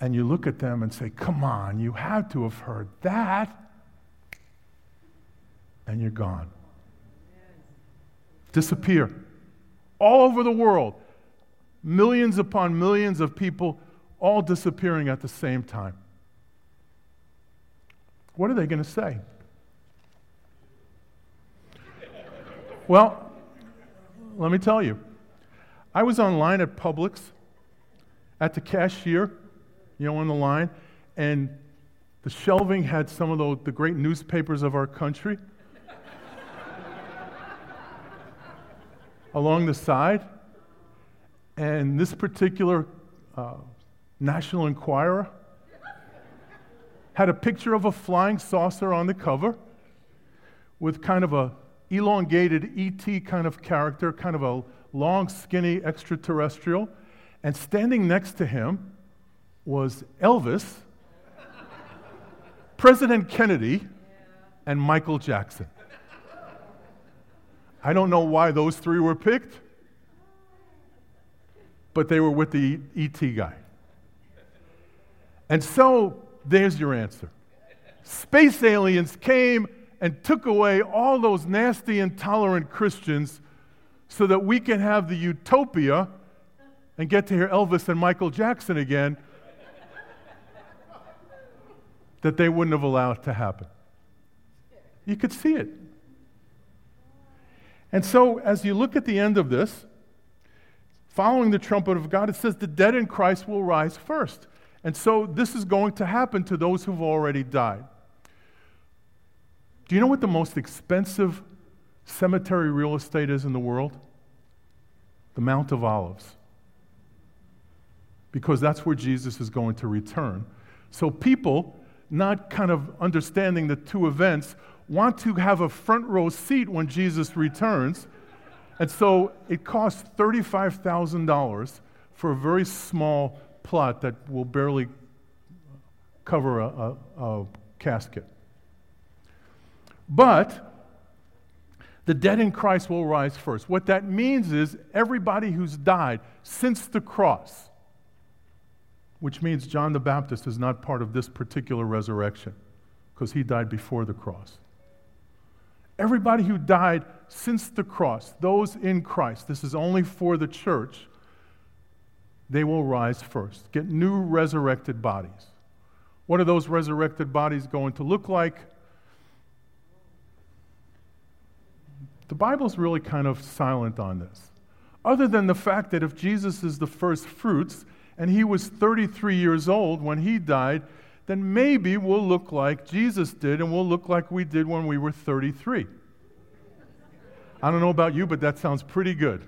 And you look at them and say, "Come on, you had to have heard that." And you're gone. Disappear. All over the world. Millions upon millions of people all disappearing at the same time. What are they going to say? Well, let me tell you. I was online at Publix, at the cashier, on the line, and the shelving had some of the great newspapers of our country along the side. And this particular National Enquirer had a picture of a flying saucer on the cover with kind of a elongated E.T. kind of character, kind of a long, skinny extraterrestrial. And standing next to him was Elvis, President Kennedy, and Michael Jackson. I don't know why those three were picked, but they were with the E.T. guy. And so, there's your answer. Space aliens came and took away all those nasty, intolerant Christians so that we can have the utopia and get to hear Elvis and Michael Jackson again that they wouldn't have allowed to happen. You could see it. And so, as you look at the end of this, following the trumpet of God, it says the dead in Christ will rise first. And so, this is going to happen to those who've already died. Do you know what the most expensive cemetery real estate is in the world? The Mount of Olives. Because that's where Jesus is going to return. So people, not kind of understanding the two events, want to have a front row seat when Jesus returns. And so it costs $35,000 for a very small plot that will barely cover a casket. But the dead in Christ will rise first. What that means is everybody who's died since the cross, which means John the Baptist is not part of this particular resurrection because he died before the cross. Everybody who died since the cross, those in Christ, this is only for the church, they will rise first, get new resurrected bodies. What are those resurrected bodies going to look like? The Bible's really kind of silent on this. other than the fact that if Jesus is the first fruits and he was 33 years old when he died, then maybe we'll look like Jesus did and we'll look like we did when we were 33. I don't know about you, but that sounds pretty good.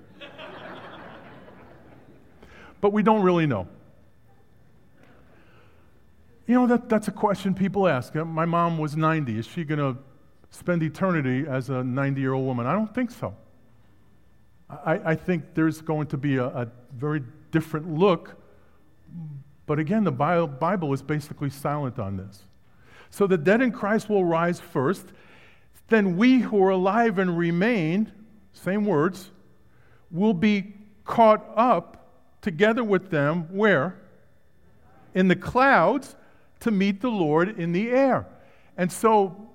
But we don't really know. You know, that's a question people ask. My mom was 90. Is she going to spend eternity as a 90-year-old woman? I don't think so. I think there's going to be a very different look. But again, the Bible is basically silent on this. So the dead in Christ will rise first. Then we who are alive and remain, same words, will be caught up together with them, where? In the clouds to meet the Lord in the air. And so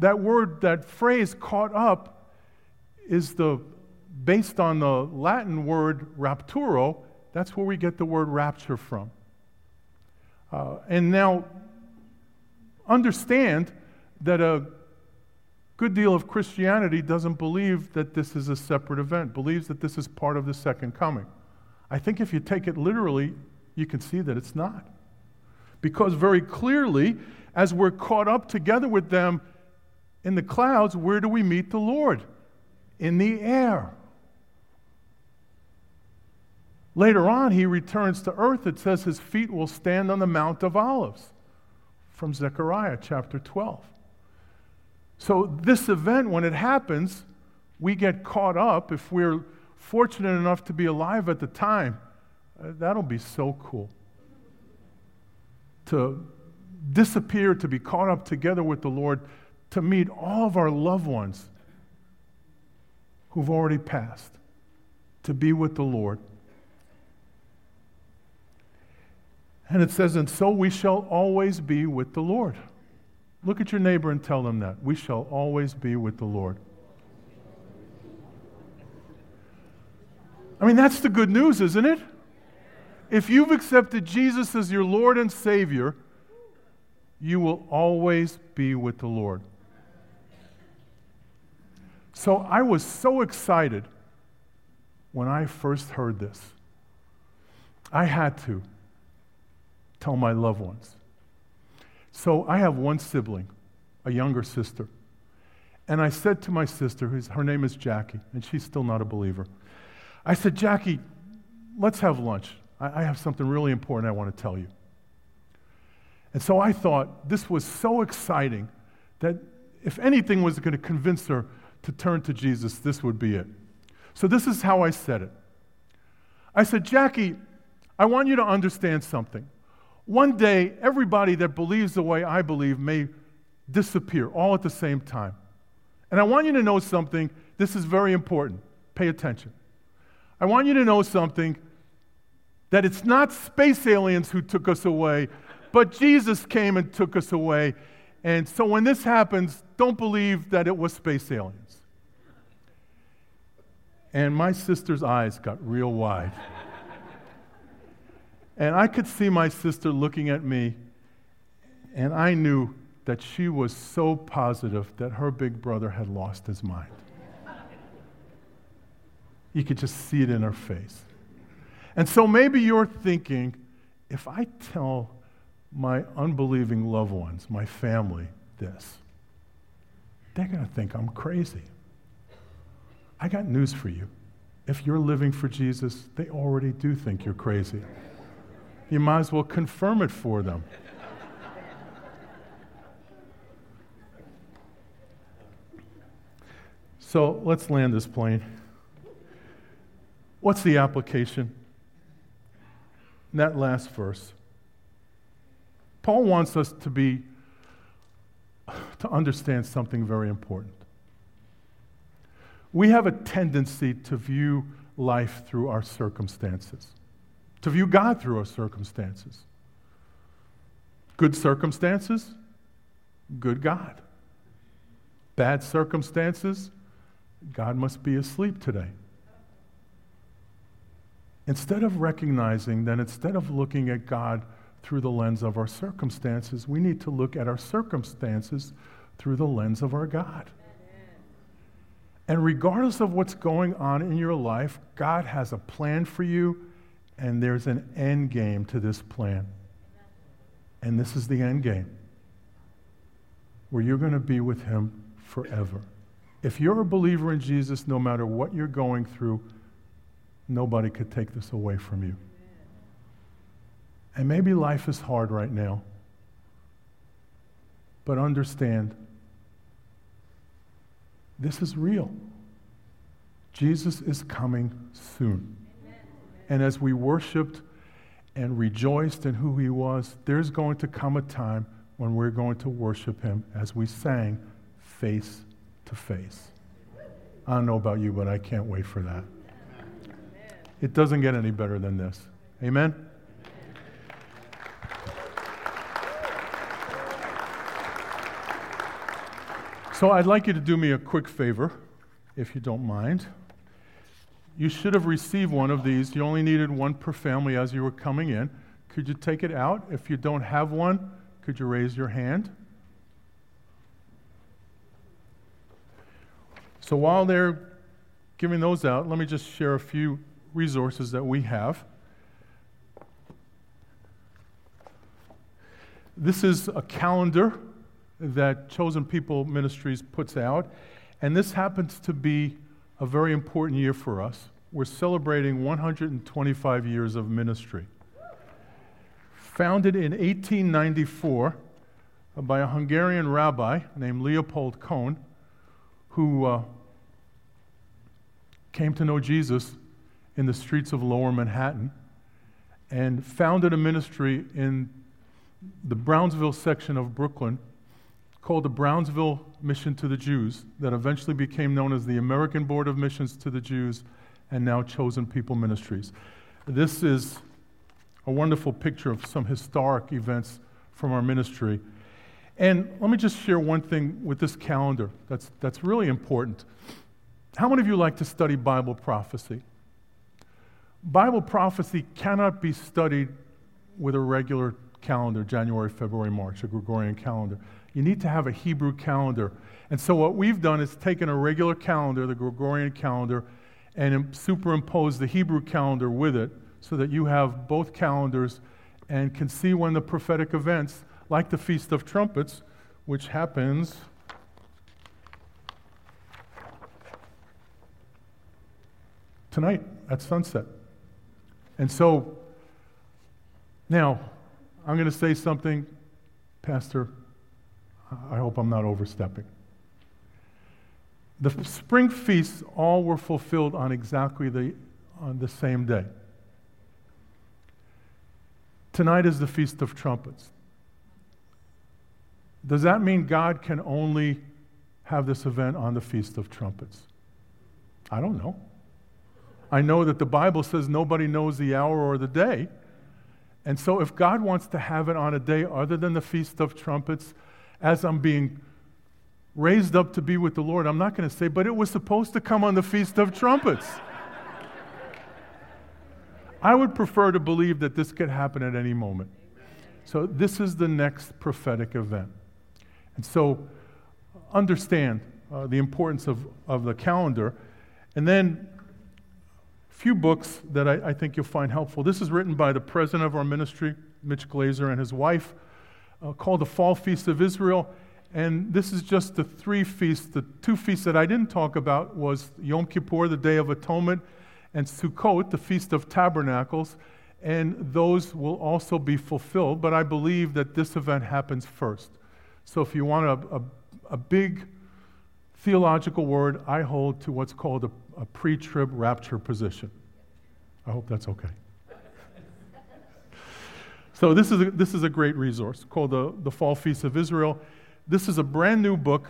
that word, that phrase, caught up, is based on the Latin word rapturo. That's where we get the word rapture from. And now, understand that a good deal of Christianity doesn't believe that this is a separate event, believes that this is part of the second coming. I think if you take it literally, you can see that it's not. Because very clearly, as we're caught up together with them in the clouds, where do we meet the Lord? In the air. Later on, he returns to earth. It says his feet will stand on the Mount of Olives, from Zechariah chapter 12. So this event, when it happens, we get caught up. If we're fortunate enough to be alive at the time, that'll be so cool. To disappear, to be caught up together with the Lord, to meet all of our loved ones who've already passed, to be with the Lord. And it says, and so we shall always be with the Lord. Look at your neighbor and tell them that. We shall always be with the Lord. I mean, that's the good news, isn't it? If you've accepted Jesus as your Lord and Savior, you will always be with the Lord. So I was so excited when I first heard this. I had to tell my loved ones. So I have one sibling, a younger sister. And I said to my sister, her name is Jackie, and she's still not a believer. I said, Jackie, let's have lunch. I have something really important I want to tell you. And so I thought this was so exciting that if anything was going to convince her to turn to Jesus, this would be it. So this is how I said it. I said, Jackie, I want you to understand something. One day, everybody that believes the way I believe may disappear all at the same time. And I want you to know something. This is very important. Pay attention. I want you to know something, that it's not space aliens who took us away, but Jesus came and took us away. And so when this happens, don't believe that it was space aliens. And my sister's eyes got real wide. And I could see my sister looking at me, and I knew that she was so positive that her big brother had lost his mind. You could just see it in her face. And so maybe you're thinking, if I tell my unbelieving loved ones, my family, this, they're going to think I'm crazy. I got news for you. If you're living for Jesus, they already do think you're crazy. You might as well confirm it for them. So let's land this plane. What's the application? In that last verse, Paul wants us to understand something very important. We have a tendency to view life through our circumstances, to view God through our circumstances. Good circumstances, good God. Bad circumstances, God must be asleep today. Instead of recognizing that, instead of looking at God through the lens of our circumstances, we need to look at our circumstances through the lens of our God. And regardless of what's going on in your life, God has a plan for you, and there's an end game to this plan. And this is the end game, where you're going to be with him forever. If you're a believer in Jesus, no matter what you're going through, nobody could take this away from you. And maybe life is hard right now, but understand, this is real. Jesus is coming soon. Amen. And as we worshiped and rejoiced in who he was, there's going to come a time when we're going to worship him, as we sang, face to face. I don't know about you, but I can't wait for that. It doesn't get any better than this. Amen? So I'd like you to do me a quick favor, if you don't mind. You should have received one of these. You only needed one per family as you were coming in. Could you take it out? If you don't have one, could you raise your hand? So while they're giving those out, let me just share a few resources that we have. This is a calendar that Chosen People Ministries puts out, and this happens to be a very important year for us. We're celebrating 125 years of ministry. Founded in 1894 by a Hungarian rabbi named Leopold Kohn, who came to know Jesus in the streets of Lower Manhattan and founded a ministry in the Brownsville section of Brooklyn called the Brownsville Mission to the Jews, that eventually became known as the American Board of Missions to the Jews, and now Chosen People Ministries. This is a wonderful picture of some historic events from our ministry. And let me just share one thing with this calendar that's really important. How many of you like to study Bible prophecy? Bible prophecy cannot be studied with a regular calendar, January, February, March, a Gregorian calendar. You need to have a Hebrew calendar. And so what we've done is taken a regular calendar, the Gregorian calendar, and superimpose the Hebrew calendar with it so that you have both calendars and can see when the prophetic events, like the Feast of Trumpets, which happens tonight at sunset. And so, now, I'm going to say something, Pastor, I hope I'm not overstepping. The spring feasts all were fulfilled on exactly on the same day. Tonight is the Feast of Trumpets. Does that mean God can only have this event on the Feast of Trumpets? I don't know. I know that the Bible says nobody knows the hour or the day. And so if God wants to have it on a day other than the Feast of Trumpets, as I'm being raised up to be with the Lord, I'm not going to say, but it was supposed to come on the Feast of Trumpets. I would prefer to believe that this could happen at any moment. So this is the next prophetic event. And so understand the importance of the calendar. And then a few books that I think you'll find helpful. This is written by the president of our ministry, Mitch Glazer, and his wife, called the Fall Feast of Israel, and this is just the three feasts. The two feasts that I didn't talk about was Yom Kippur, the Day of Atonement, and Sukkot, the Feast of Tabernacles, and those will also be fulfilled, but I believe that this event happens first. So if you want a big theological word, I hold to what's called a pre-trib rapture position. I hope that's okay. So this is a great resource called the Fall Feast of Israel. This is a brand new book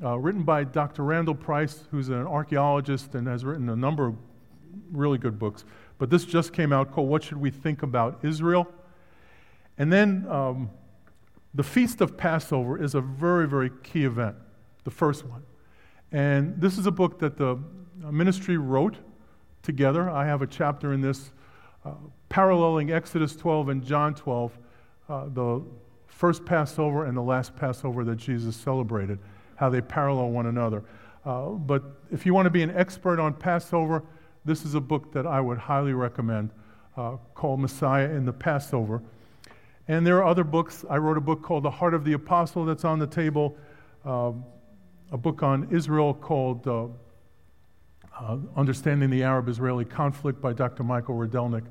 written by Dr. Randall Price, who's an archaeologist and has written a number of really good books. But this just came out called What Should We Think About Israel? And then the Feast of Passover is a very, very key event, the first one. And this is a book that the ministry wrote together. I have a chapter in this paralleling Exodus 12 and John 12, the first Passover and the last Passover that Jesus celebrated, how they parallel one another. But if you want to be an expert on Passover, this is a book that I would highly recommend, called Messiah and the Passover. And there are other books. I wrote a book called The Heart of the Apostle that's on the table, a book on Israel called Understanding the Arab-Israeli Conflict by Dr. Michael Rodelnik,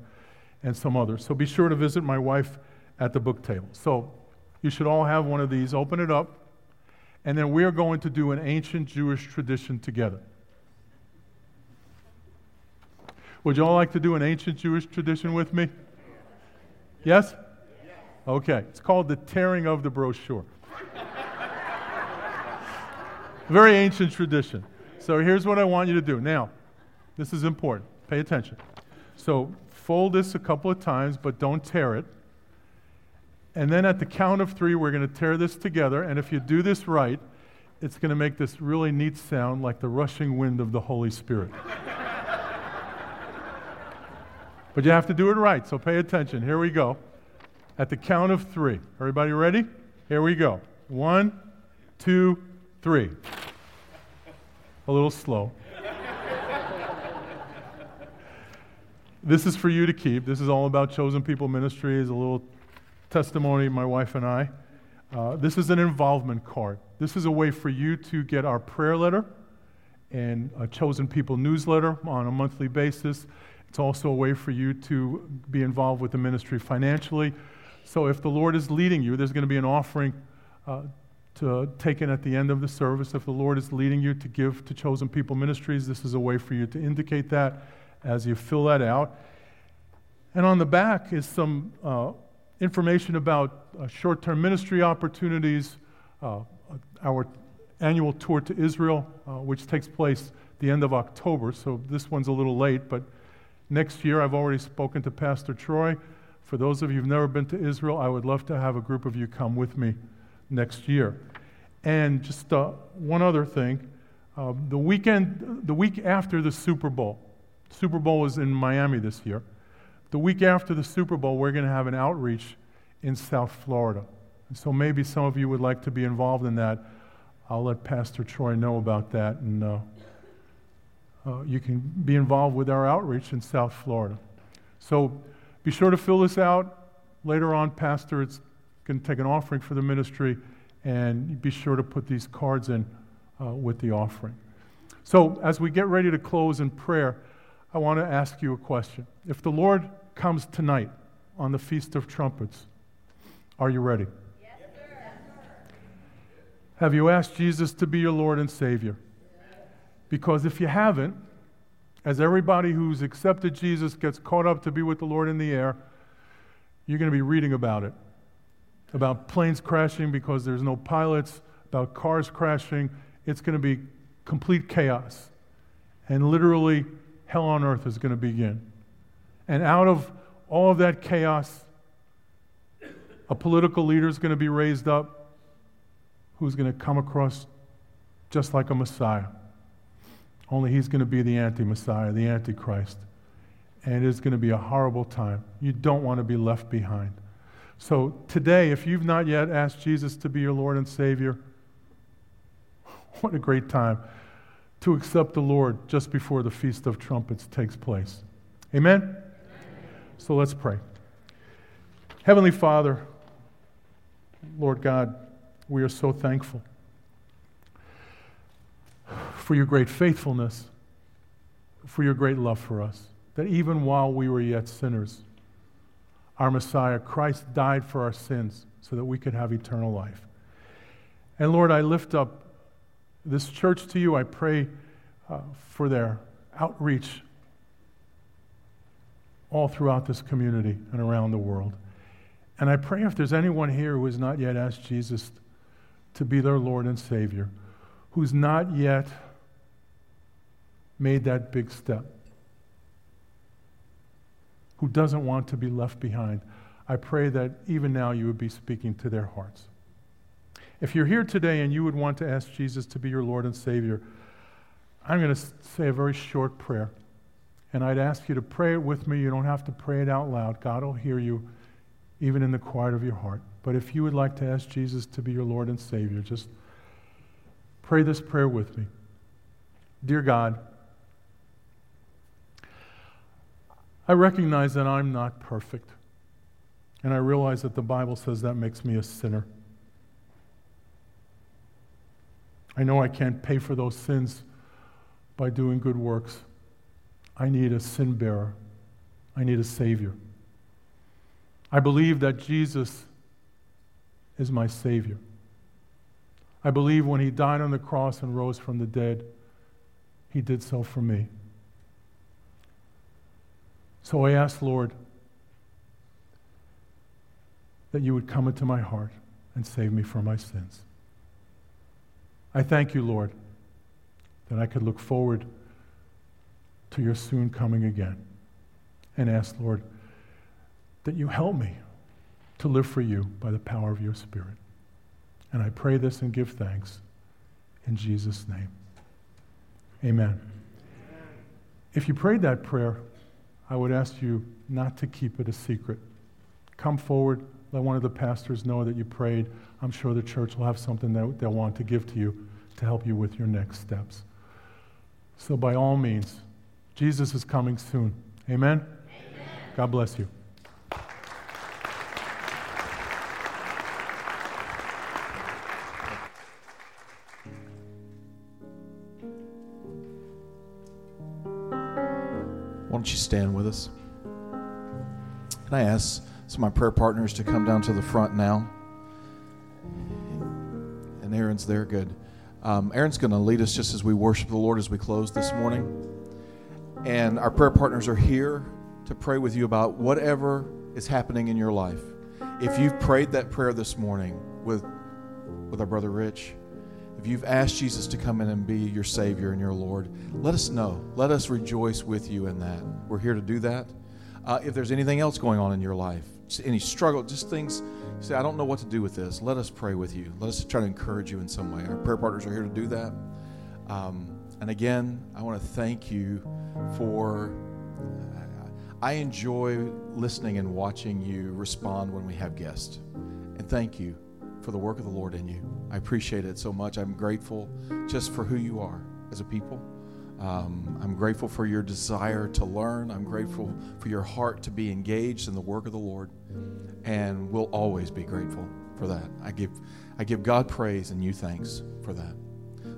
and some others. So be sure to visit my wife at the book table. So you should all have one of these. Open it up. And then we're going to do an ancient Jewish tradition together. Would you all like to do an ancient Jewish tradition with me? Yes? Okay. It's called the tearing of the brochure. Very ancient tradition. So here's what I want you to do. Now, this is important. Pay attention. So fold this a couple of times, but don't tear it. And then at the count of three, we're going to tear this together. And if you do this right, it's going to make this really neat sound like the rushing wind of the Holy Spirit. But you have to do it right, so pay attention. Here we go. At the count of three. Everybody ready? Here we go. 1, 2, 3. A little slow. This is for you to keep. This is all about Chosen People Ministries, a little testimony, my wife and I. This is an involvement card. This is a way for you to get our prayer letter and a Chosen People newsletter on a monthly basis. It's also a way for you to be involved with the ministry financially. So if the Lord is leading you, there's going to be an offering to taken at the end of the service. If the Lord is leading you to give to Chosen People Ministries, this is a way for you to indicate that as you fill that out. And on the back is some information about short-term ministry opportunities, our annual tour to Israel, which takes place at the end of October, so this one's a little late, but next year I've already spoken to Pastor Troy. For those of you who've never been to Israel, I would love to have a group of you come with me next year. And just one other thing, the week after the Super Bowl was in Miami this year. The week after the Super Bowl, we're going to have an outreach in South Florida. And so maybe some of you would like to be involved in that. I'll let Pastor Troy know about that, and you can be involved with our outreach in South Florida. So be sure to fill this out. Later on, Pastor, it's going to take an offering for the ministry, and be sure to put these cards in with the offering. So as we get ready to close in prayer, I want to ask you a question. If the Lord comes tonight on the Feast of Trumpets, are you ready? Yes, sir. Have you asked Jesus to be your Lord and Savior? Yes. Because if you haven't, as everybody who's accepted Jesus gets caught up to be with the Lord in the air, you're going to be reading about it, about planes crashing because there's no pilots, about cars crashing. It's going to be complete chaos, and literally hell on earth is going to begin. And out of all of that chaos, a political leader is going to be raised up who's going to come across just like a Messiah. Only he's going to be the anti-Messiah, the Antichrist. And it's going to be a horrible time. You don't want to be left behind. So today, if you've not yet asked Jesus to be your Lord and Savior, what a great time to accept the Lord just before the Feast of Trumpets takes place. Amen? So let's pray. Heavenly Father, Lord God, we are so thankful for your great faithfulness, for your great love for us, that even while we were yet sinners, our Messiah, Christ, died for our sins so that we could have eternal life. And Lord, I lift up this church to you. I pray for their outreach all throughout this community and around the world. And I pray if there's anyone here who has not yet asked Jesus to be their Lord and Savior, who's not yet made that big step, who doesn't want to be left behind, I pray that even now you would be speaking to their hearts. If you're here today and you would want to ask Jesus to be your Lord and Savior, I'm going to say a very short prayer. And I'd ask you to pray it with me. You don't have to pray it out loud. God will hear you, even in the quiet of your heart. But if you would like to ask Jesus to be your Lord and Savior, just pray this prayer with me. Dear God, I recognize that I'm not perfect, and I realize that the Bible says that makes me a sinner. I know I can't pay for those sins by doing good works. I need a sin bearer. I need a Savior. I believe that Jesus is my Savior. I believe when He died on the cross and rose from the dead, He did so for me. So I ask, Lord, that you would come into my heart and save me from my sins. I thank you, Lord, that I could look forward to your soon coming again, and ask, Lord, that you help me to live for you by the power of your Spirit. And I pray this and give thanks in Jesus' name. Amen. If you prayed that prayer, I would ask you not to keep it a secret. Come forward, let one of the pastors know that you prayed. I'm sure the church will have something that they'll want to give to you to help you with your next steps. So by all means, Jesus is coming soon. Amen? Amen. God bless you. Why don't you stand with us? Can I ask some of my prayer partners to come down to the front now? And Aaron's there, good. Aaron's going to lead us just as we worship the Lord as we close this morning. And our prayer partners are here to pray with you about whatever is happening in your life. If you've prayed that prayer this morning with our brother Rich, if you've asked Jesus to come in and be your Savior and your Lord, let us know. Let us rejoice with you in that. We're here to do that. If there's anything else going on in your life, any struggle, just things, you say, I don't know what to do with this. Let us pray with you. Let us try to encourage you in some way. Our prayer partners are here to do that. And again, I want to thank you for, I enjoy listening and watching you respond when we have guests. And thank you for the work of the Lord in you. I appreciate it so much. I'm grateful just for who you are as a people. I'm grateful for your desire to learn. I'm grateful for your heart to be engaged in the work of the Lord. And we'll always be grateful for that. I give God praise and you thanks for that.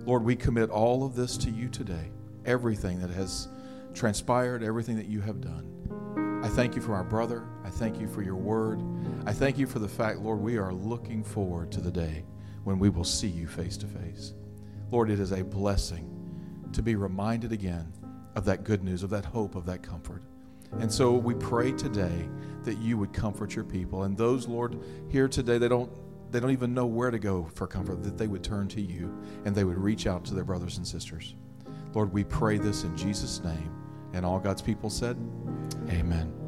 Lord, we commit all of this to you today. Everything that has transpired, everything that you have done. I thank you for our brother. I thank you for your word. I thank you for the fact, Lord, we are looking forward to the day when we will see you face to face. Lord, it is a blessing to be reminded again of that good news, of that hope, of that comfort. And so we pray today that you would comfort your people. And those, Lord, here today, they don't even know where to go for comfort, that they would turn to you and they would reach out to their brothers and sisters. Lord, we pray this in Jesus' name. And all God's people said, amen.